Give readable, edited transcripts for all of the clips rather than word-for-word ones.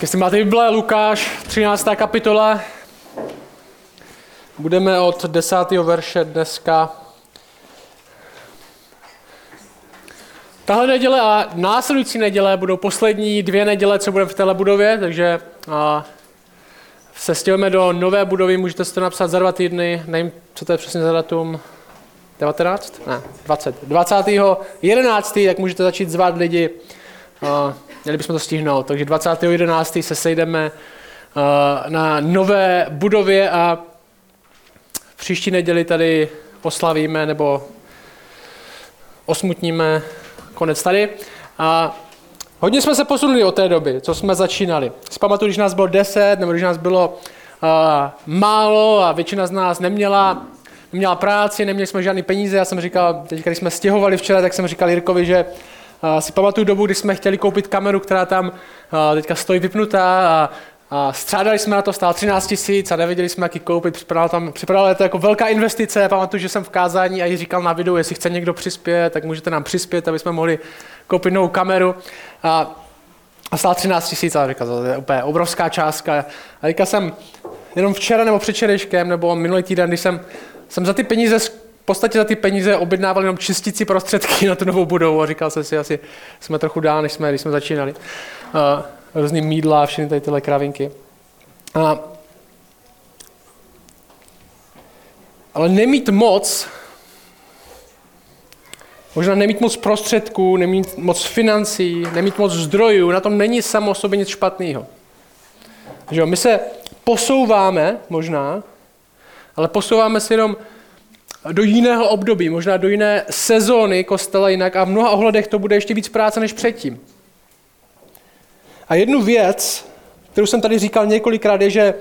Když si máte Bible, Lukáš, 13. kapitola. Budeme od 10. verše dneska. Tahle neděle a následující neděle budou poslední dvě neděle, co budeme v téhle budově, takže se stěhujeme do nové budovy, můžete si to napsat za 2 týdny, nevím, co to je přesně za datum, 19? Ne, 20. 20.11., tak můžete začít zvát lidi, měli bychom to stihnout, takže 20.11. se sejdeme na nové budově a příští neděli tady oslavíme nebo osmutníme konec tady. A hodně jsme se posunuli od té doby, co jsme začínali. Si pamatuju, když nás bylo 10, nebo když nás bylo málo a většina z nás neměla práci, neměli jsme žádný peníze. Já jsem říkal, teď, když jsme stěhovali včera, tak jsem říkal Jirkovi, že si pamatuju dobu, kdy jsme chtěli koupit kameru, která tam teďka stojí vypnutá a střádali jsme na to, stálo 13 000 a nevěděli jsme, jak ji koupit. Připadalo to jako velká investice. Pamatuju, že jsem v kázání a ji říkal na videu, jestli chce někdo přispět, tak můžete nám přispět, aby jsme mohli koupit novou kameru. A stálo 13 000 a říkal, to je úplně obrovská částka. A teďka jsem jenom včera nebo předčerejškem nebo minulý týden, když jsem za ty peníze, v podstatě za ty peníze objednával jenom čistící prostředky na tu novou budovu a říkal jsem si, asi jsme trochu dál, než jsme začínali. Různý mýdla a všechny tady tyhle kravinky. Ale nemít moc prostředků, nemít moc financí, nemít moc zdrojů, na tom není samo o sobě nic špatného. Že jo, my se posouváme možná, ale posouváme se jenom do jiného období, možná do jiné sezóny kostela jinak a v mnoha ohledech to bude ještě víc práce než předtím. A jednu věc, kterou jsem tady říkal několikrát, je, že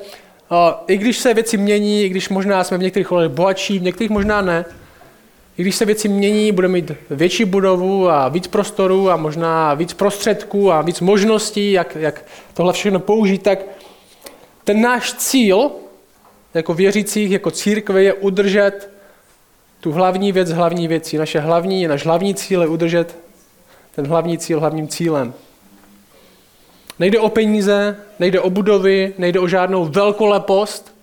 i když se věci mění, i když možná jsme v některých ohledech bohatší, v některých možná ne, i když se věci mění, budeme mít větší budovu a víc prostoru a možná víc prostředků a víc možností, jak tohle všechno použít, tak ten náš cíl jako věřících, jako církve je udržet tu hlavní věc hlavní věcí. Náš hlavní cíl je udržet ten hlavní cíl hlavním cílem. Nejde o peníze, nejde o budovy, nejde o žádnou velkolepost,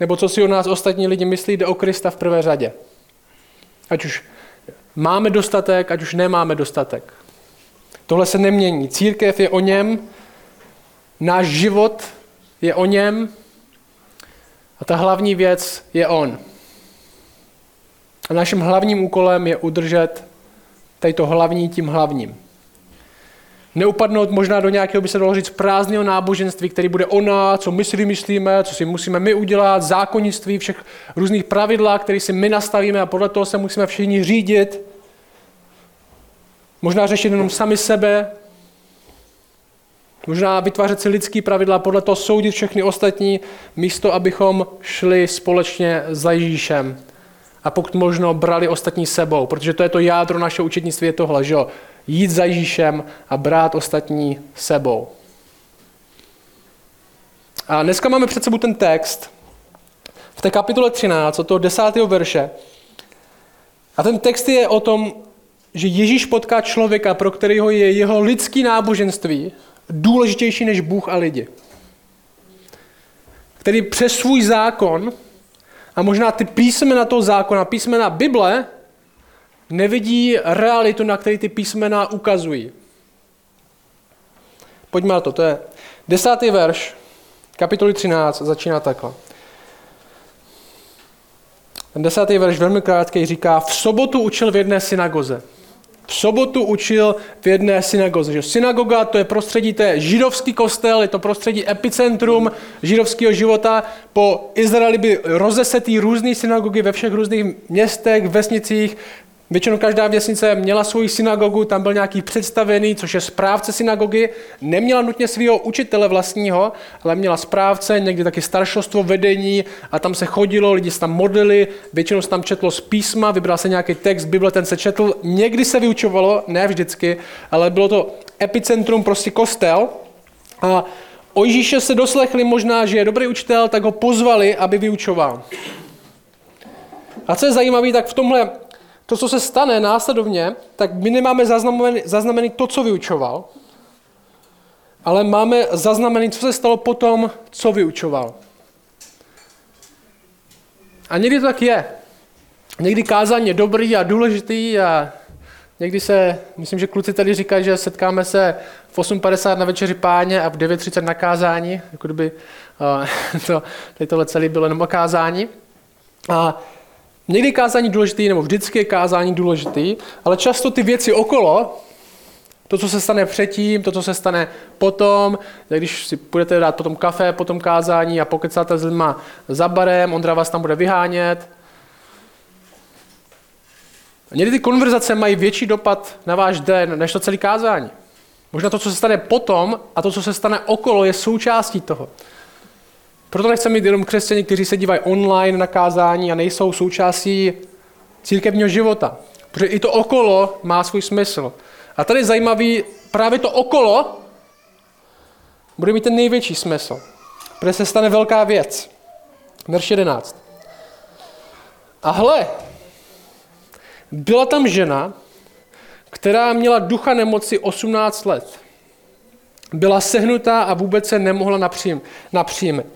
nebo co si o nás ostatní lidi myslí, jde o Krista v prvé řadě. Ať už máme dostatek, ať už nemáme dostatek. Tohle se nemění. Církev je o něm, náš život je o něm a ta hlavní věc je on. A naším hlavním úkolem je udržet tady to hlavní tím hlavním. Neupadnout možná do nějakého, by se dalo říct, prázdného náboženství, který bude ona, co my si vymyslíme, co si musíme my udělat, zákonnictví, všech různých pravidla, které si my nastavíme a podle toho se musíme všichni řídit. Možná řešit jenom sami sebe. Možná vytvářet si lidský pravidla a podle toho soudit všechny ostatní, místo abychom šli společně za Ježíšem. A pokud možno brali ostatní sebou, protože to je to jádro našeho učednictví, je tohle, že jo? Jít za Ježíšem a brát ostatní sebou. A dneska máme před sebou ten text v té kapitole 13, od toho 10. verše. A ten text je o tom, že Ježíš potká člověka, pro kterého je jeho lidský náboženství důležitější než Bůh a lidi. Který přes svůj zákon a možná ty písmena toho zákona, písmena Bible, nevidí realitu, na který ty písmena ukazují. Pojďme na to, to je 10. verš, kapitoly 13, začíná takhle. Ten 10. verš velmi krátký říká, v sobotu učil v jedné synagoze. Že synagoga, to je prostředí, to je židovský kostel, je to prostředí epicentrum židovského života. Po Izraeli by rozesetý různý synagogy ve všech různých městech, vesnicích. Většinou každá vesnice měla svoji synagogu, tam byl nějaký představený, což je správce synagogy. Neměla nutně svého učitele vlastního, ale měla správce, někdy taky staršostvo, vedení a tam se chodilo, lidi se tam modlili, většinou se tam četlo z písma, vybral se nějaký text, Bible, ten se četl, někdy se vyučovalo, ne vždycky, ale bylo to epicentrum, prostě kostel. A o Ježíše se doslechli možná, že je dobrý učitel, tak ho pozvali, aby vyučoval. A co je zajímavé, tak v tomhle to, co se stane následovně, tak my nemáme zaznamený to, co vyučoval, ale máme zaznamený, co se stalo potom, co vyučoval. A někdy to tak je. Někdy kázání je dobrý a důležitý a někdy se, myslím, že kluci tady říkají, že setkáme se v 8:50 na večeři Páně a v 9:30 na kázání, jako kdyby tohle celé bylo jenom o kázání. A někdy kázání důležitý, nebo vždycky je kázání důležitý, ale často ty věci okolo, to, co se stane předtím, to, co se stane potom, když si budete dát potom kafe, potom kázání a pokecáte s lidma za barem, Ondra vás tam bude vyhánět. A někdy ty konverzace mají větší dopad na váš den, než to celé kázání. Možná to, co se stane potom a to, co se stane okolo, je součástí toho. Proto nechceme mít jenom křesťany, kteří se dívají online na kázání a nejsou součástí církevního života. Protože i to okolo má svůj smysl. A tady je zajímavý, právě to okolo bude mít ten největší smysl. Protože se stane velká věc. Verš 11. A hle, byla tam žena, která měla ducha nemoci 18 let. Byla sehnutá a vůbec se nemohla napříjmit.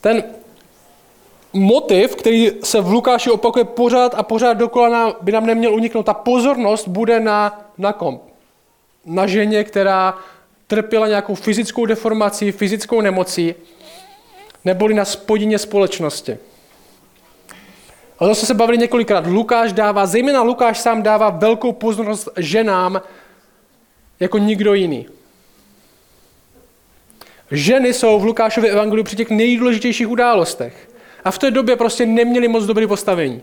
Ten motiv, který se v Lukáši opakuje pořád a pořád dokola, by nám neměl uniknout. Ta pozornost bude na kom? Na ženě, která trpěla nějakou fyzickou deformací, fyzickou nemocí, neboli na spodině společnosti. A to jsme se bavili několikrát. Lukáš dává, zejména Lukáš sám dává velkou pozornost ženám jako nikdo jiný. Ženy jsou v Lukášově evangeliu při těch nejdůležitějších událostech. A v té době prostě neměli moc dobré postavení.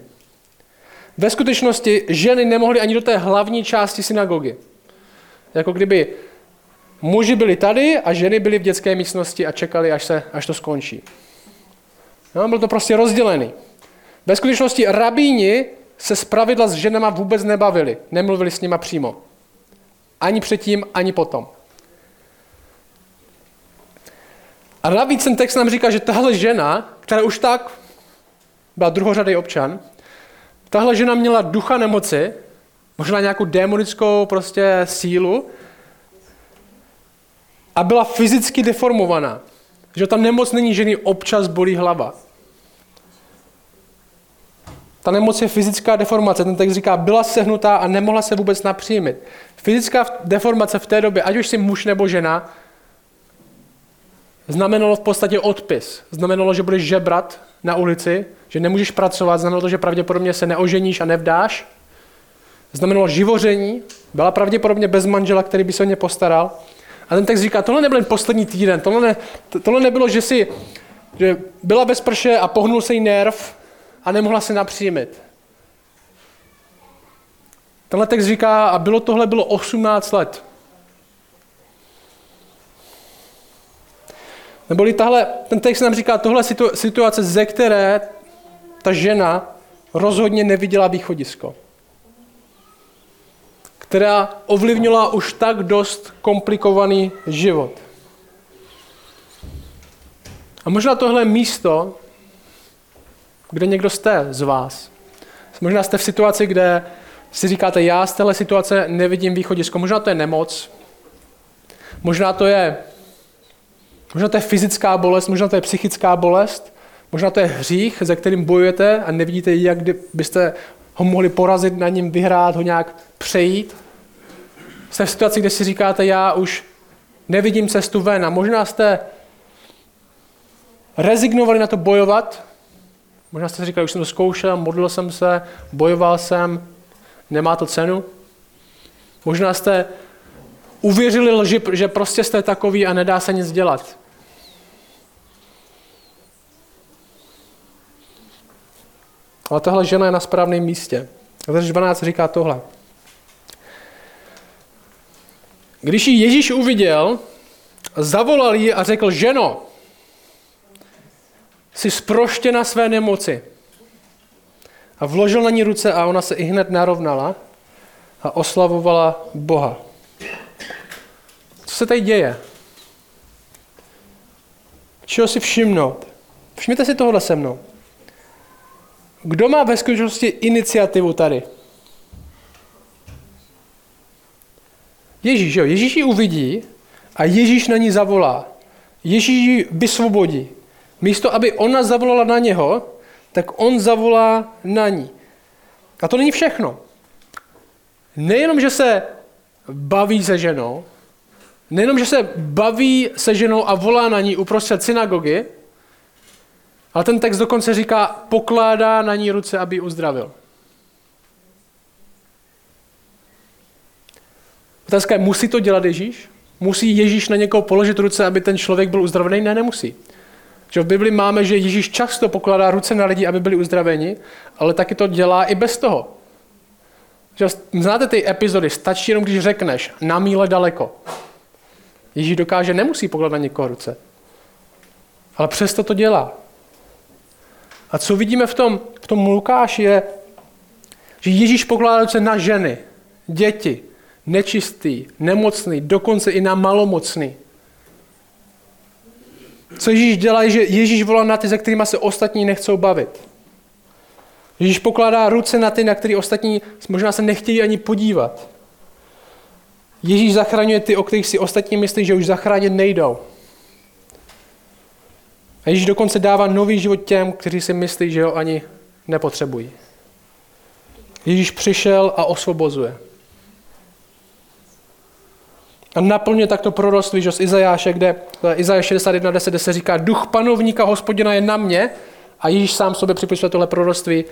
Ve skutečnosti ženy nemohly ani do té hlavní části synagogy. Jako kdyby muži byli tady a ženy byly v dětské místnosti a čekali, až to skončí. No, bylo to prostě rozdělený. Ve skutečnosti rabíni se zpravidla s ženama vůbec nebavili. Nemluvili s nima přímo. Ani předtím, ani potom. A navíc ten text nám říká, že tahle žena, která už tak byla druhořadý občan, tahle žena měla ducha nemoci, možná nějakou démonickou prostě sílu a byla fyzicky deformovaná. Že ta nemoc není, že jí občas bolí hlava. Ta nemoc je fyzická deformace. Ten text říká, byla sehnutá a nemohla se vůbec napříjmit. Fyzická deformace v té době, ať už jsi muž nebo žena, znamenalo v podstatě odpis. Znamenalo, že budeš žebrat na ulici, že nemůžeš pracovat, znamenalo to, že pravděpodobně se neoženíš a nevdáš. Znamenalo živoření, byla pravděpodobně bez manžela, který by se o ně postaral. A ten text říká, tohle nebyl poslední týden, tohle nebylo, že byla bez prše a pohnul se jí nerv a nemohla se napříjmit. Tenhle text říká, a tohle bylo 18 let. Neboli ten text nám říká, tohle situace, ze které ta žena rozhodně neviděla východisko. Která ovlivnila už tak dost komplikovaný život. A možná tohle místo, kde někdo jste z vás. Možná jste v situaci, kde si říkáte, já z téhle situace nevidím východisko. Možná to je nemoc. Možná to je fyzická bolest, možná to je psychická bolest, možná to je hřích, se kterým bojujete a nevidíte, jak byste ho mohli porazit, na něm vyhrát, ho nějak přejít. Jste v situaci, kde si říkáte, já už nevidím cestu ven a možná jste rezignovali na to bojovat, možná jste si říkali, už jsem to zkoušel, modlil jsem se, bojoval jsem, nemá to cenu. Možná jste uvěřili lži, že prostě jste takový a nedá se nic dělat. Ale tahle žena je na správném místě. Verš 12 říká tohle. Když ji Ježíš uviděl, zavolal ji a řekl, ženo, jsi zproštěna své nemoci. A vložil na ní ruce a ona se ihned narovnala a oslavovala Boha. Co se tady děje? Čeho si všimnout? Všimněte si tohle se mnou. Kdo má ve skutečnosti iniciativu tady? Ježíš, jo, Ježíš ji uvidí a Ježíš na ní zavolá. Ježíš ji vysvobodí. Místo, aby ona zavolala na něho, tak on zavolá na ní. A to není všechno. Nejenom, že se baví se ženou, nejenom, že se baví se ženou a volá na ní uprostřed synagogy, ale ten text dokonce říká, pokládá na ní ruce, aby ji uzdravil. Otázka je, musí to dělat Ježíš? Musí Ježíš na někoho položit ruce, aby ten člověk byl uzdravený? Ne, nemusí. Že v Bibli máme, že Ježíš často pokládá ruce na lidi, aby byli uzdraveni, ale taky to dělá i bez toho. Že znáte ty epizody, stačí jenom, když řekneš, na míle daleko. Ježíš dokáže, nemusí pokládat na někoho ruce. Ale přesto to dělá. A co vidíme v tom Lukáši je, že Ježíš pokládá ruce na ženy, děti, nečistý, nemocný, dokonce i na malomocný. Co Ježíš dělá, je, že Ježíš volá na ty, se kterými se ostatní nechcou bavit. Ježíš pokládá ruce na ty, na který ostatní možná se nechtějí ani podívat. Ježíš zachraňuje ty, o kterých si ostatní myslí, že už zachránit nejdou. A Ježíš dokonce dává nový život těm, kteří si myslí, že ho ani nepotřebují. Ježíš přišel a osvobozuje. A naplňuje takto proroctví, že z Izajáše, kde Izajáš 61.10 se říká, duch panovníka Hospodina je na mě, a Ježíš sám sobě připisuje tohle proroctví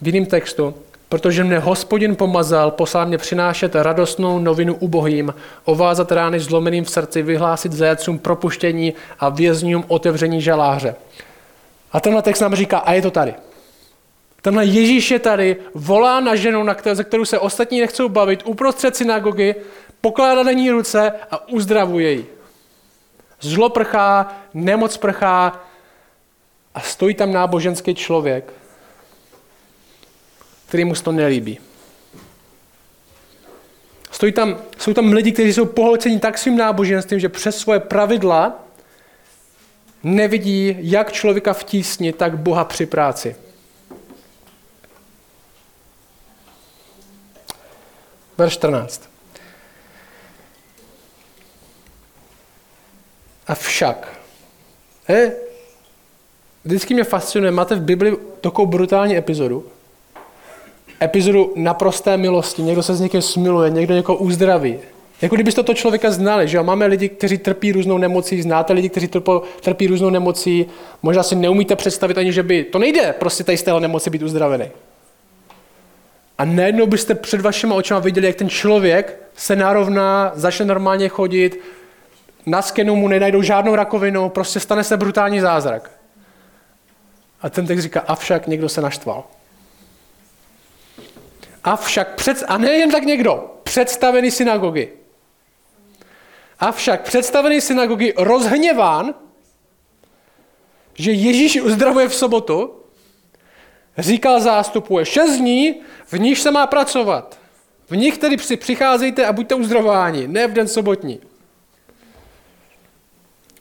v jiném textu, protože mne Hospodin pomazal, poslal mě přinášet radostnou novinu ubohým, ovázat rány zlomeným v srdci, vyhlásit zajatcům propuštění a vězňům otevření žaláře. A tenhle text nám říká, a je to tady. Tenhle Ježíš je tady, volá na ženu, ze kterou se ostatní nechcou bavit, uprostřed synagogy, pokládá na ní ruce a uzdravuje ji. Zlo prchá, nemoc prchá a stojí tam náboženský člověk, který mu to nelíbí. Jsou tam lidi, kteří jsou pohlceni tak svým náboženstvím, že přes svoje pravidla nevidí, jak člověka v tísni, tak Boha při práci. Verš 14. Avšak. Vždycky mě fascinuje, máte v Bibli takovou brutální epizodu naprosté milosti, někdo se s někým smiluje, někdo někoho uzdraví. Jako kdybyste toho člověka znali, že máme lidi, kteří trpí různou nemocí, znáte lidi, kteří trpí různou nemocí, možná si neumíte představit ani, že by to nejde prostě tady z téhle nemoci být uzdravený. A najednou byste před vašima očima viděli, jak ten člověk se narovná, začne normálně chodit, na skenu mu nenajdou žádnou rakovinu, prostě stane se brutální zázrak. A ten text říká, avšak někdo se naštval. Avšak a nejen tak někdo, představený synagogy. Avšak představený synagogy rozhněván, že Ježíš uzdravuje v sobotu, říkal zástupu, je 6 dní, v níž se má pracovat. V nich tedy přicházejte a buďte uzdravováni, ne v den sobotní.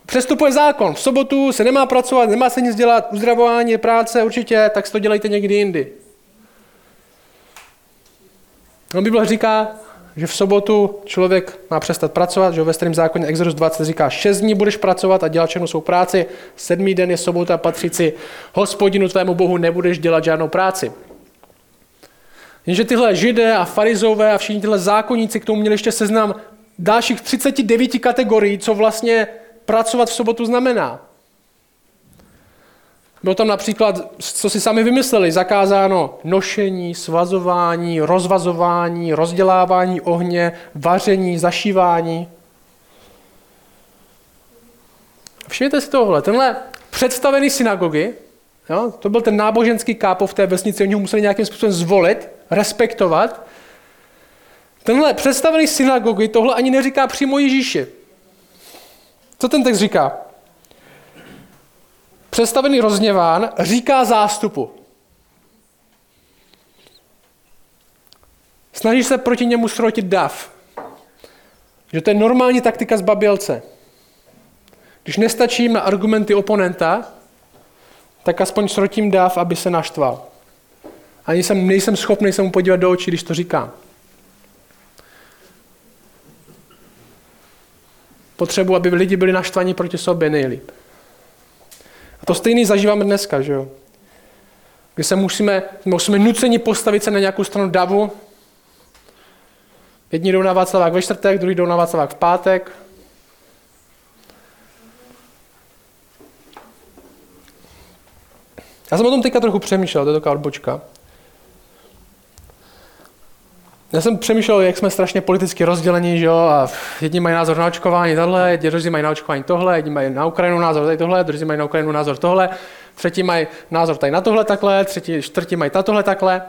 Přestupuje zákon, v sobotu se nemá pracovat, nemá se nic dělat, uzdravování, práce určitě, tak si to dělejte někdy jindy. No, Bible říká, že v sobotu člověk má přestat pracovat, že ve starém zákoně Exodus 20 říká, 6 dní budeš pracovat a dělat všechnu svou práci, 7. den je sobota patřící Hospodinu tvému Bohu, nebudeš dělat žádnou práci. Jenže tyhle Židé a farizové a všichni tyhle zákonníci k tomu měli ještě seznam dalších 39 kategorií, co vlastně pracovat v sobotu znamená. Bylo tam například, co si sami vymysleli, zakázáno nošení, svazování, rozvazování, rozdělávání ohně, vaření, zašívání. Všimněte si tohle. Tenhle představený synagogy, jo, to byl ten náboženský kápo v té vesnici, oni ho museli nějakým způsobem zvolit, respektovat. Tenhle představený synagogy tohle ani neříká přímo Ježíši. Co ten text říká? Představený rozněván říká zástupu. Snaží se proti němu srotit dav. Že to je normální taktika zbabělce. Když nestačím na argumenty oponenta, tak aspoň srotím dav, aby se naštval. Ani nejsem schopný se mu podívat do očí, když to říkám. potřebu, aby lidi byli naštvaní proti sobě nejlíp. A to stejný zažíváme dneska, že jo? Kdy se musíme nuceni postavit se na nějakou stranu davu. Jedni jdou na Václavák ve čtvrtek, druhý jdou na Václavák v pátek. Já jsem o tom teďka trochu přemýšlel, to je taková odbočka. Já jsem přemýšlel, jak jsme strašně politicky rozdělení, že jo, a jedni mají názor na očkování tohle, druzí mají na očkování tohle, jedni mají na Ukrajinu názor tady tohle, druzí mají na Ukrajinu názor tohle, třetí mají názor tady na tohle takhle, čtvrtí mají na tohle takhle,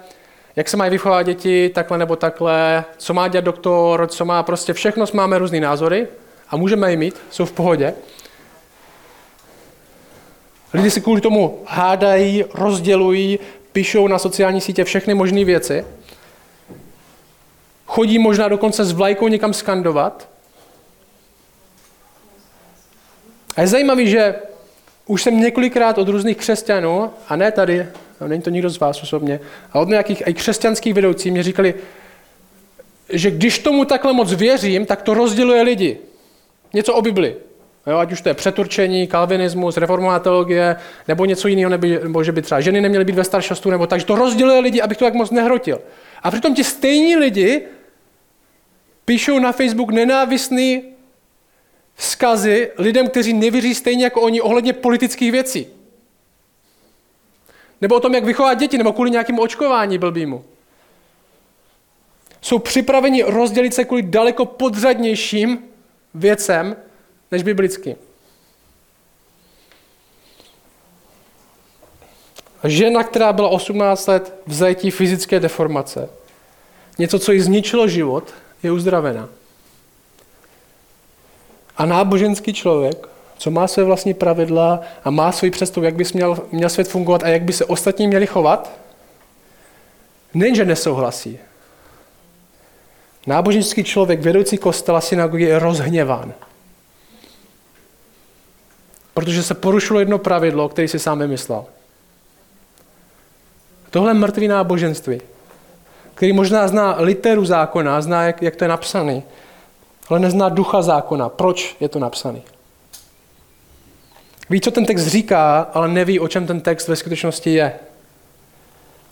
jak se mají vychovávat děti takhle nebo takhle, co má dělat doktor, co má, prostě všechno máme různý názory a můžeme je mít, jsou v pohodě. Lidi si kvůli tomu hádají, rozdělují, píšou na sociální sítě všechny možné věci. Chodí možná dokonce s vlajkou někam skandovat. A je zajímavé, že už jsem několikrát od různých křesťanů, a ne tady, a není to nikdo z vás osobně, a od nějakých i křesťanských vedoucích mě říkali, že když tomu takhle moc věřím, tak to rozděluje lidi. Něco o Bibli. Jo, ať už to je přeturčení, kalvinismus, reformovaná teologie, nebo něco jiného, nebo že by třeba ženy neměly být ve staršostu, nebo takže to rozděluje lidi, abych to tak moc nehrotil. A přitom ti stejní lidi píšou na Facebook nenávistný vzkazy lidem, kteří nevěří stejně jako oni ohledně politických věcí. Nebo o tom, jak vychovat děti, nebo kvůli nějakému očkování blbýmu. Jsou připraveni rozdělit se kvůli daleko podřadnějším věcem, než biblicky. Žena, která byla 18 let v zajetí fyzické deformace, něco, co jí zničilo život, je uzdravena. A náboženský člověk, co má své vlastní pravidla a má svůj představu, jak by měl svět fungovat a jak by se ostatní měli chovat, nejenže nesouhlasí. Náboženský člověk, vedoucí kostela synagogy, je rozhněván. Protože se porušilo jedno pravidlo, které si sám vymyslel. Tohle mrtvý náboženství, který možná zná literu zákona, zná, jak to je napsaný, ale nezná ducha zákona, proč je to napsaný. Ví, co ten text říká, ale neví, o čem ten text ve skutečnosti je.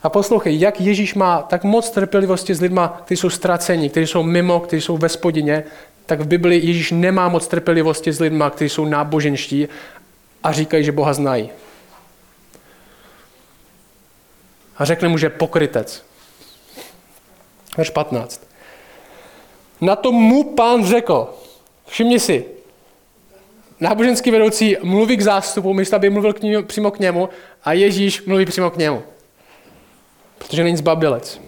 A poslouchej, jak Ježíš má tak moc trpělivosti s lidma, kteří jsou ztraceni, kteří jsou mimo, kteří jsou ve spodině, tak v Bibli Ježíš nemá moc trpělivosti s lidma, kteří jsou náboženští a říkají, že Boha znají. A řekne mu, že je pokrytec. Verš 15. Na to mu Pán řekl. Všimni si. Náboženský vedoucí mluví k zástupu, místo aby mluvil přímo k němu, a Ježíš mluví přímo k němu. Protože není zbabělec.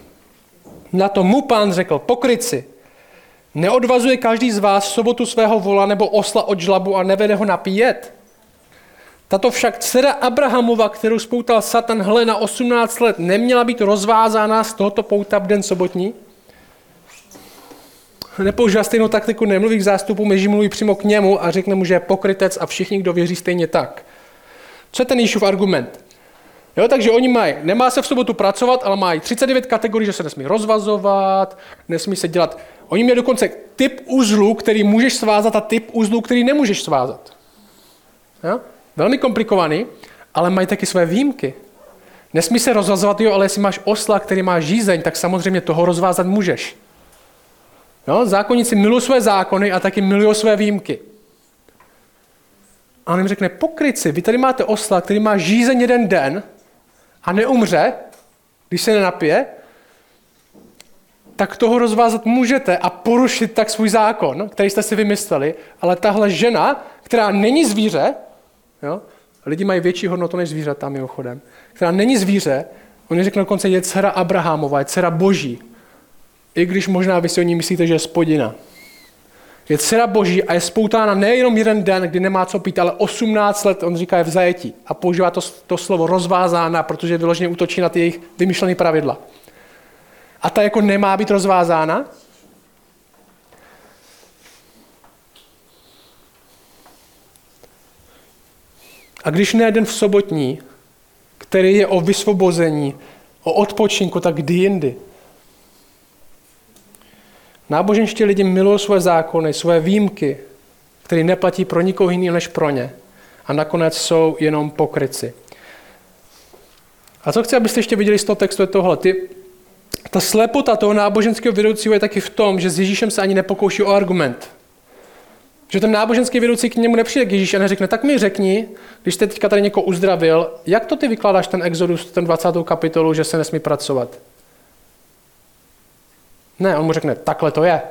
Na to mu Pán řekl, pokrytci, neodvazuje každý z vás sobotu svého vola nebo osla od žlabu a nevede ho napíjet. Tato však dcera Abrahamova, kterou spoutal Satan, hle na 18 let, neměla být rozvázána z tohoto pouta v den sobotní? Nepoužívá stejnou taktiku, nemluví k zástupům, Ježíš mluví přímo k němu a řekne mu, že je pokrytec a všichni, kdo věří, stejně tak. Co je ten Ježíšův argument? Jo, takže oni mají, nemá se v sobotu pracovat, ale mají 39 kategorií, že se nesmí rozvazovat, nesmí se dělat. Oni měli dokonce typ uzlu, který můžeš svázat a typ uzlu, který nemůžeš svázat. Jo? Velmi komplikovaný, ale mají taky své výjimky. Nesmí se rozvazovat, jo, ale jestli máš osla, který má žízeň, tak samozřejmě toho rozvázat můžeš. Jo? Zákonníci milují své zákony a taky milují své výjimky. A on jim řekne, pokrytci, vy tady máte osla, který má žízeň jeden den a neumře, když se nenapije, tak toho rozvázat můžete a porušit tak svůj zákon, který jste si vymysleli, ale tahle žena, která není zvíře, jo? Lidi mají větší hodnotu než zvířata, mimochodem, která není zvíře, oni řeknou dokonce, je dcera Abrahamova, je dcera Boží, i když možná vy si o ní myslíte, že je spodina. Je dcera Boží a je spoutána nejenom jeden den, kdy nemá co pít, ale 18 let, on říká, je v zajetí a používá to slovo rozvázána, protože vyloženě útočí na ty jejich vymyšlené pravidla. A ta jako nemá být rozvázána? A když ne den v sobotní, který je o vysvobození, o odpočinku, tak kdy jindy? Náboženští lidi milují své zákony, své výjimky, který neplatí pro nikoho jiného než pro ně. A nakonec jsou jenom pokrytci. A co chci, abyste ještě viděli z toho textu, je tohle. Ta slepota toho náboženského vedoucího je taky v tom, že s Ježíšem se ani nepokouší o argument. Že ten náboženský vedoucí k němu nepřijde k Ježíši a neřekne, tak mi řekni, když jste teďka tady někoho uzdravil, jak to ty vykládáš ten Exodus, ten 20. kapitolu, že se nesmí pracovat? Ne, on mu řekne, takhle to je.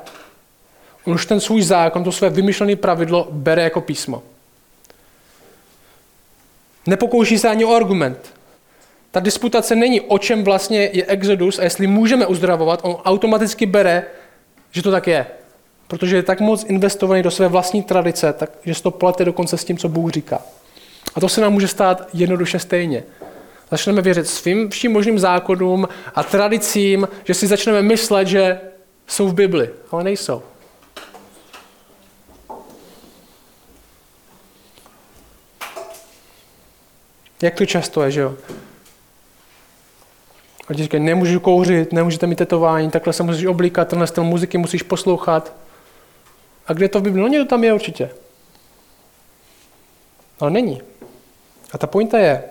On už ten svůj zákon, to své vymyšlené pravidlo bere jako písmo. Nepokouší se ani o argument. Ta disputace není, o čem vlastně je Exodus a jestli můžeme uzdravovat, on automaticky bere, že to tak je. Protože je tak moc investovaný do své vlastní tradice, takže se to plete dokonce s tím, co Bůh říká. A to se nám může stát jednoduše stejně. Začneme věřit svým vším možným zákonům a tradicím, že si začneme myslet, že jsou v Bibli, ale nejsou. Jak to často je, že jo? A ti říkají, nemůžu kouřit, nemůžete mít tetování, takhle se musíš oblíkat, tenhle styl muziky musíš poslouchat. A kde to v Bibli? No někdo tam je určitě. Ale není. A ta pointa je.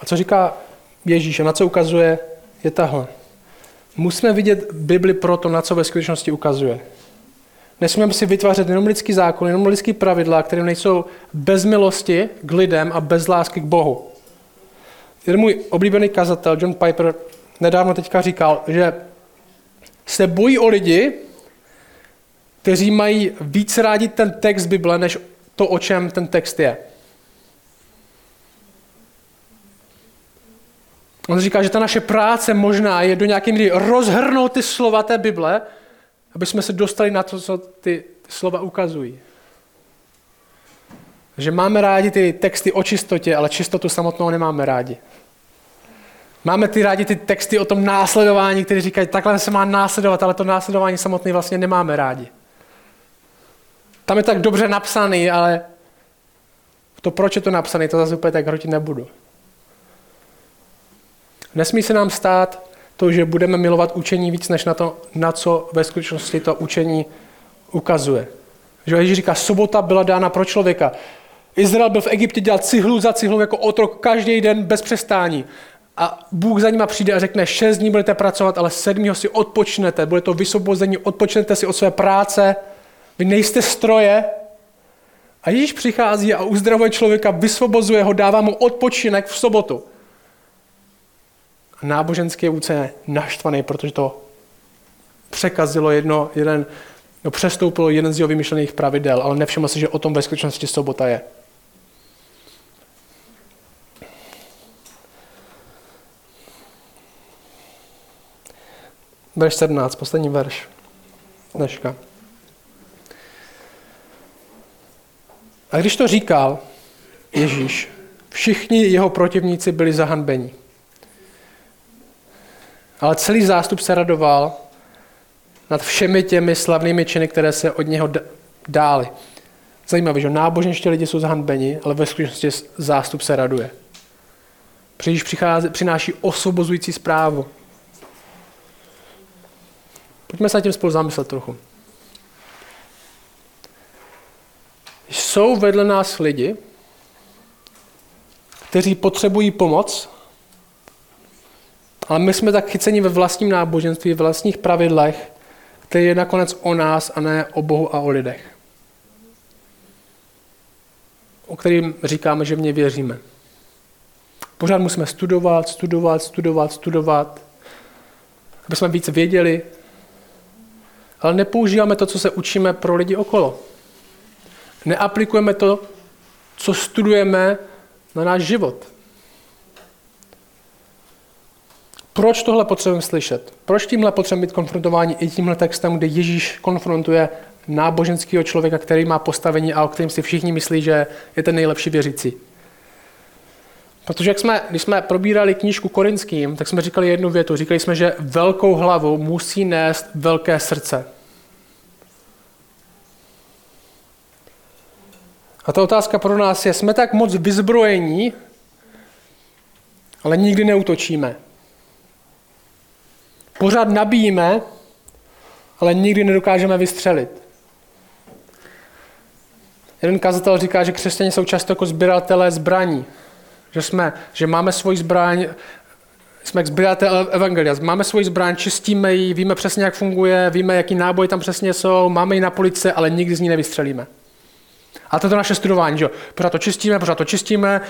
A co říká Ježíš a na co ukazuje, je tahle. Musíme vidět Bibli pro to, na co ve skutečnosti ukazuje. Nesmíme si vytvářet jenom lidský zákon, jenom lidský pravidla, které nejsou bez milosti k lidem a bez lásky k Bohu. Jeden můj oblíbený kazatel, John Piper, nedávno teďka říkal, že se bojí o lidi, kteří mají víc rádi ten text Bible, než to, o čem ten text je. On říká, že ta naše práce možná je do nějaké míry rozhrnout ty slova té Bible, aby jsme se dostali na to, co ty slova ukazují. Že máme rádi ty texty o čistotě, ale čistotu samotnou nemáme rádi. Máme rádi ty texty o tom následování, které říkají, takhle se má následovat, ale to následování samotné vlastně nemáme rádi. Tam je tak dobře napsaný, ale to, proč je to napsaný, to zase úplně tak hrotit nebudu. Nesmí se nám stát to, že budeme milovat učení víc, než na to, na co ve skutečnosti to učení ukazuje. Že Ježíš říká, sobota byla dána pro člověka. Izrael byl v Egyptě dělat cihlu za cihlou jako otrok každý den bez přestání. A Bůh za nima přijde a řekne, 6 dní budete pracovat, ale 7. si odpočnete. Bude to vysvobození, odpočnete si od své práce. Vy nejste stroje. A Ježíš přichází a uzdravuje člověka, vysvobozuje ho, dává mu odpočinek v sobotu. A náboženský vůdce je naštvaný, protože to překazilo přestoupilo jeden z jeho vymyšlených pravidel, ale nevšiml si, že o tom ve skutečnosti sobota je. Verš 17, poslední verš dneška. A když to říkal Ježíš, všichni jeho protivníci byli zahanbeni. Ale celý zástup se radoval nad všemi těmi slavnými činy, které se od něho dály. Zajímavé, že náboženští lidi jsou zahanbeni, ale ve skutečnosti zástup se raduje. Ježíš přináší osvobozující zprávu. Pojďme se nad tím spolu zamyslet trochu. Jsou vedle nás lidi, kteří potřebují pomoc, ale my jsme tak chyceni ve vlastním náboženství, ve vlastních pravidlech, který je nakonec o nás a ne o Bohu a o lidech. O kterým říkáme, že v ně věříme. Pořád musíme studovat, aby jsme víc věděli, ale nepoužíváme to, co se učíme pro lidi okolo. Neaplikujeme to, co studujeme na náš život. Proč tohle potřebujeme slyšet? Proč tímhle potřebujeme být konfrontováni i tímhle textem, kde Ježíš konfrontuje náboženského člověka, který má postavení a o kterém si všichni myslí, že je ten nejlepší věřící? Protože když jsme probírali knížku Korinským, tak jsme říkali jednu větu. Říkali jsme, že velkou hlavu musí nést velké srdce. A ta otázka pro nás je, jsme tak moc vyzbrojení, ale nikdy neútočíme. Pořád nabíjíme, ale nikdy nedokážeme vystřelit. Jeden kazatel říká, že křesťané jsou často jako sběratelé zbraní. Že máme svoji zbraň, jsme sběratelé evangelia. Máme svoji zbraň, čistíme ji, víme přesně, jak funguje, víme, jaký náboje tam přesně jsou, máme ji na poličce, ale nikdy z ní nevystřelíme. A to je to naše studování, že pořád to čistíme,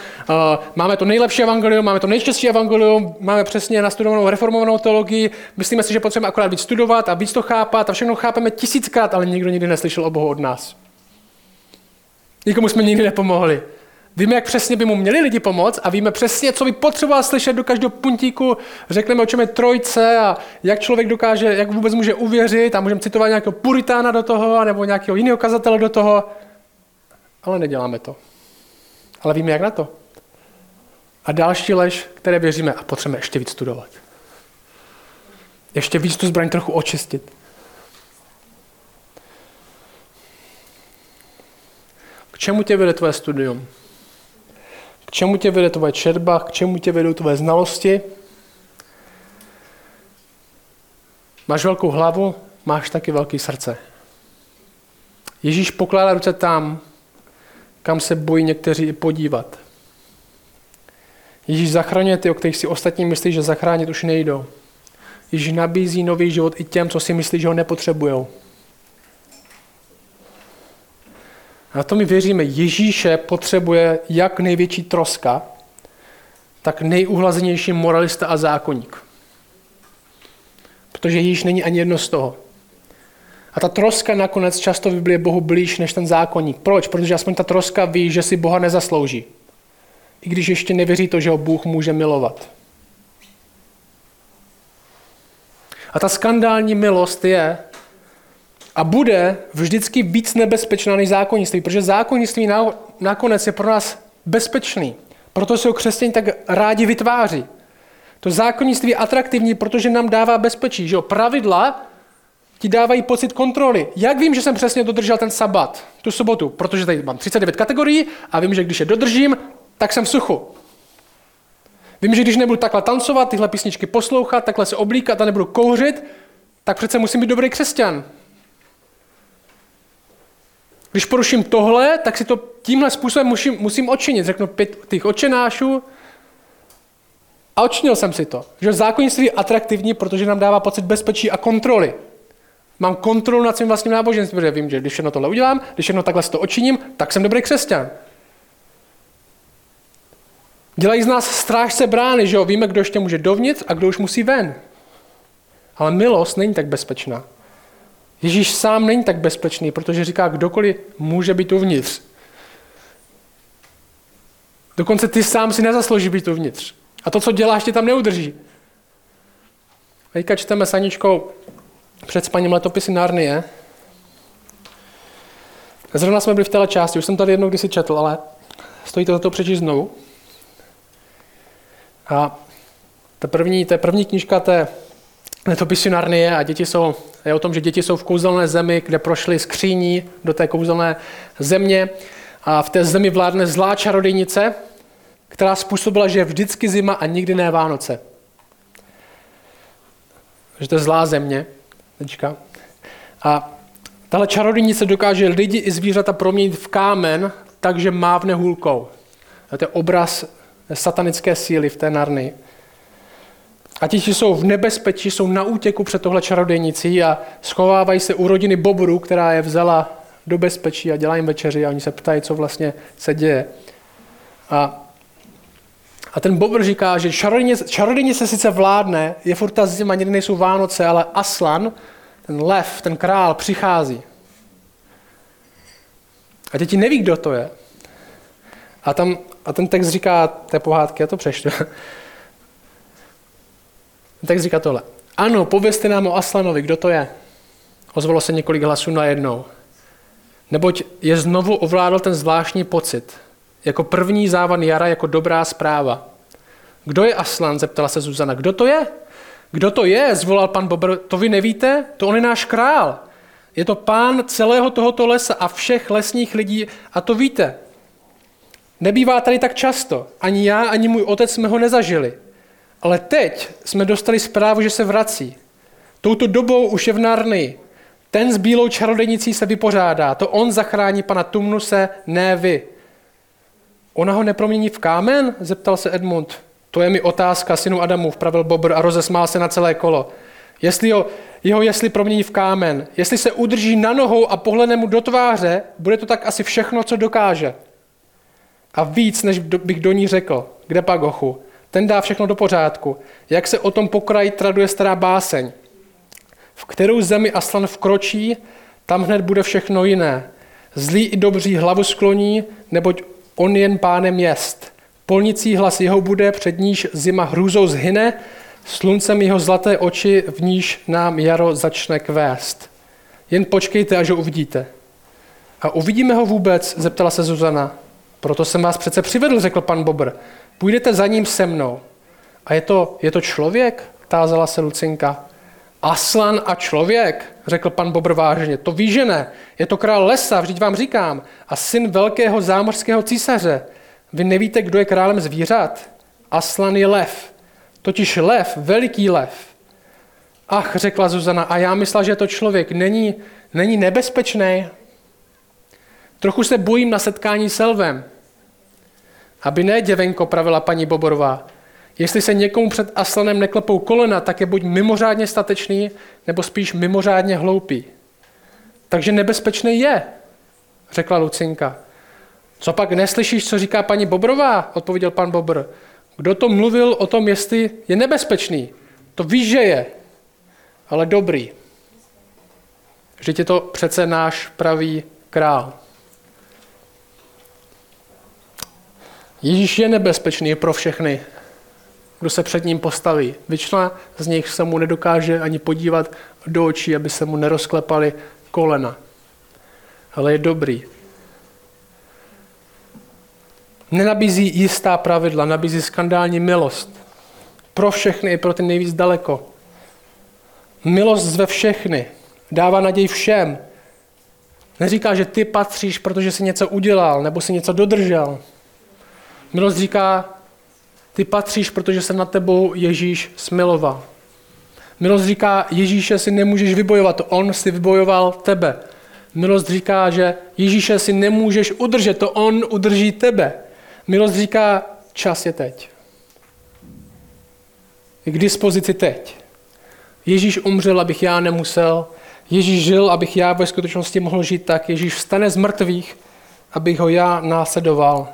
máme to nejlepší evangelium, máme to nejčistší evangelium, máme přesně nastudovanou reformovanou teologii, myslíme si, že potřebujeme akorát víc studovat a víc to chápat a všechno chápeme tisíckrát, ale nikdo nikdy neslyšel o Bohu od nás. Nikomu jsme nikdy nepomohli. Víme, jak přesně by mu měli lidi pomoct a víme přesně, co by potřeboval slyšet do každého puntíku. Řekneme, o čem je trojice a jak člověk dokáže, jak vůbec může uvěřit a můžeme citovat nějakého puritána do toho nebo nějakého jiného kazatele do toho. Ale neděláme to. Ale víme, jak na to. A další lež, které věříme a potřebujeme ještě víc studovat. Ještě víc tu zbraň trochu očistit. K čemu tě vede tvoje studium? K čemu tě vede tvoje četba? K čemu tě vedou tvoje znalosti? Máš velkou hlavu, máš taky velké srdce. Ježíš pokládá ruce tam, kam se bojí někteří podívat. Ježíš zachraňuje ty, o kterých si ostatní myslí, že zachránit už nejdou. Ježíš nabízí nový život i těm, co si myslí, že ho nepotřebujou. A na to my věříme. Ježíše potřebuje jak největší troska, tak nejuhlazenější moralista a zákoník. Protože Ježíš není ani jedno z toho. A ta troska nakonec často vyblije Bohu blíž než ten zákoník. Proč? Protože aspoň ta troska ví, že si Boha nezaslouží. I když ještě nevěří to, že ho Bůh může milovat. A ta skandální milost je a bude vždycky víc nebezpečná než zákonnictví, protože zákonnictví nakonec je pro nás bezpečný. Proto se ho křesťané tak rádi vytváří. To zákonnictví je atraktivní, protože nám dává bezpečí. Že jo? Pravidla ti dávají pocit kontroly. Jak vím, že jsem přesně dodržel ten sabat, tu sobotu? Protože tady mám 39 kategorií a vím, že když je dodržím, tak jsem v suchu. Vím, že když nebudu takhle tancovat, tyhle písničky poslouchat, takhle se oblíkat a nebudu kouřit, tak přece musím být dobrý křesťan. Když poruším tohle, tak si to tímhle způsobem musím odčinit. Řeknu 5 těch odčenášů a odčinil jsem si to. Že zákonnictví je atraktivní, protože nám dává pocit bezpečí a kontroly. Mám kontrolu nad svým vlastním náboženstvím, protože vím, že když všechno tohle udělám, když všechno takhle si to odčiním, tak jsem dobrý křesťan. Dělají z nás strážce brány, že jo? Víme, kdo ještě může dovnitř a kdo už musí ven. Ale milost není tak bezpečná. Ježíš sám není tak bezpečný, protože říká, kdokoliv může být uvnitř. Dokonce ty sám si nezaslouží být uvnitř. A to, co děláš, tě tam neudrží. Teďka čteme s Aničkou před spaním Letopisy Narnie. Zrovna jsme byli v téhle části, už jsem tady jednou kdysi četl, ale stojí to za to přečíst znovu. A ta první knížka té Letopisy Narnie a děti jsou, je o tom, že děti jsou v kouzelné zemi, kde prošly skříní do té kouzelné země a v té zemi vládne zlá čarodějnice, která způsobila, že je vždycky zima a nikdy ne Vánoce. Takže to je zlá země. A tahle čarodějnice dokáže lidi i zvířata proměnit v kámen, takže mávne hůlkou. To je obraz satanické síly v té Narnii. A ti jsou v nebezpečí, jsou na útěku před tohle čarodějnicí a schovávají se u rodiny bobru, která je vzala do bezpečí a dělá jim večeři a oni se ptají, co vlastně se děje. A ten bobr říká, že čarodějnice sice vládne, je furt ta zima, někdy nejsou Vánoce, ale Aslan, ten lev, ten král, přichází. A děti neví, kdo to je. A ten text říká, té pohádky, já to přečtu. Ten text říká tohle. Ano, povězte nám o Aslanovi, kdo to je. Ozvalo se několik hlasů najednou. Neboť je znovu ovládl ten zvláštní pocit. Jako první závan jara, jako dobrá zpráva. Kdo je Aslan? Zeptala se Zuzana. Kdo to je? Kdo to je? Zvolal pan Bobr. To vy nevíte? To on je náš král. Je to pán celého tohoto lesa a všech lesních lidí. A to víte. Nebývá tady tak často. Ani já, ani můj otec jsme ho nezažili. Ale teď jsme dostali zprávu, že se vrací. Touto dobou už je v Narnii. Ten s bílou čarodějnicí se vypořádá, to on zachrání pana Tumnuse, ne vy. Ona ho nepromění v kámen? Zeptal se Edmund. To je mi otázka, synu Adamův, pravil Bobr a rozesmál se na celé kolo. Jestli jeho jestli promění v kámen, jestli se udrží na nohou a pohledne mu do tváře, bude to tak asi všechno, co dokáže. A víc, než bych do ní řekl, kde pak hochu, ten dá všechno do pořádku. Jak se o tom pokraji traduje stará báseň. V kterou zemi Aslan vkročí, tam hned bude všechno jiné. Zlý i dobří hlavu skloní, neboť on jen pánem měst. Polnicí hlas jeho bude, před níž zima hrůzou zhyne, sluncem jeho zlaté oči, v níž nám jaro začne kvést. Jen počkejte, až ho uvidíte. A uvidíme ho vůbec, zeptala se Zuzana. Proto jsem vás přece přivedl, řekl pan Bobr. Půjdete za ním se mnou. A je to člověk? Tázala se Lucinka. Aslan a člověk, řekl pan Bobr vážně. To víš, že ne. Je to král lesa, vždyť vám říkám. A syn velkého zámořského císaře. Vy nevíte, kdo je králem zvířat? Aslan je lev. Totiž lev, veliký lev. Ach, řekla Zuzana, a já myslela, že to člověk není nebezpečný. Trochu se bojím na setkání s lvem. Aby ne, děvenko, pravila paní Boborová. Jestli se někomu před Aslanem neklepou kolena, tak je buď mimořádně statečný, nebo spíš mimořádně hloupý. Takže nebezpečný je, řekla Lucinka. Co pak neslyšíš, co říká paní Bobrová, odpověděl pan Bobr. Kdo to mluvil o tom, jestli je nebezpečný? To víš, že je, ale dobrý. Vždyť je to přece náš pravý král. Ježíš je nebezpečný pro všechny, kdo se před ním postaví. Většina z nich se mu nedokáže ani podívat do očí, aby se mu nerozklepaly kolena. Ale je dobrý. Nenabízí jistá pravidla, nabízí skandální milost. Pro všechny i pro ty nejvíc daleko. Milost zve všechny. Dává naději všem. Neříká, že ty patříš, protože jsi něco udělal nebo jsi něco dodržel. Milost říká, ty patříš, protože se nad tebou Ježíš smiloval. Milost říká, Ježíše si nemůžeš vybojovat, on si vybojoval tebe. Milost říká, že Ježíše si nemůžeš udržet, to on udrží tebe. Milost říká, čas je teď. Je k dispozici teď. Ježíš umřel, abych já nemusel. Ježíš žil, abych já ve skutečnosti mohl žít tak. Ježíš vstane z mrtvých, abych ho já následoval.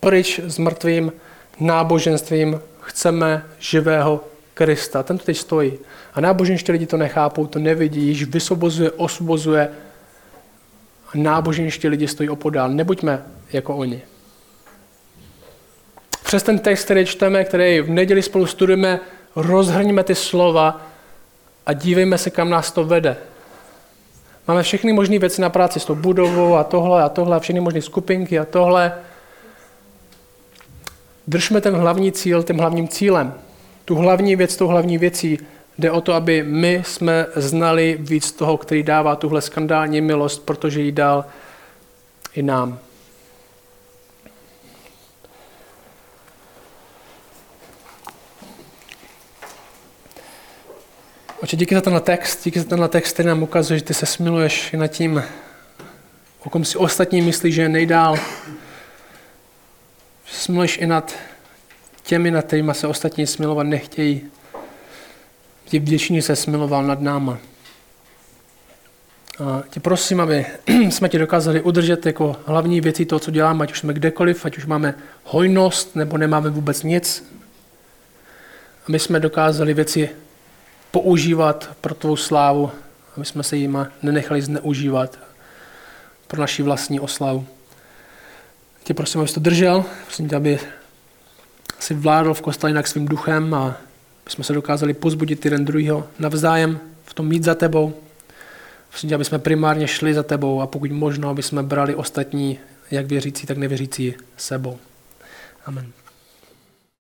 Pryč s mrtvým náboženstvím chceme živého Krista. Ten to teď stojí. A náboženští lidi to nechápou, to nevidí, již vysvobozuje, osvobozuje. A náboženští lidi stojí opodál. Nebuďme jako oni. Přes ten text, který čteme, který v neděli spolu studujeme, rozhrníme ty slova a dívejme se, kam nás to vede. Máme všechny možné věci na práci s tou budovou a tohle, všechny možné skupinky a tohle. Držme ten hlavní cíl tím hlavním cílem. Tu hlavní věc tou hlavní věcí. Jde o to, aby my jsme znali víc toho, který dává tuhle skandální milost, protože ji dal i nám. Oče, díky za tenhle text, který nám ukazuje, že ty se smiluješ i nad tím, o kom si ostatní myslí, že je nejdál. Smiluješ i nad těmi, nad kterými se ostatní smilovat nechtějí. Ti vděční se smiloval nad náma. A tě prosím, aby jsme ti dokázali udržet jako hlavní věcí toho, co děláme, ať už jsme kdekoliv, ať už máme hojnost, nebo nemáme vůbec nic. Aby jsme dokázali věci používat pro tvou slávu, aby jsme se jima nenechali zneužívat pro naši vlastní oslavu. Tě prosím, abys to držel, prosím tě, aby si vládl v kostele jinak svým duchem a abychom se dokázali pozbudit jeden druhýho navzájem, v tom mít za tebou. Prosím tě, abychom primárně šli za tebou a pokud možno, abychom brali ostatní, jak věřící, tak nevěřící sebou. Amen.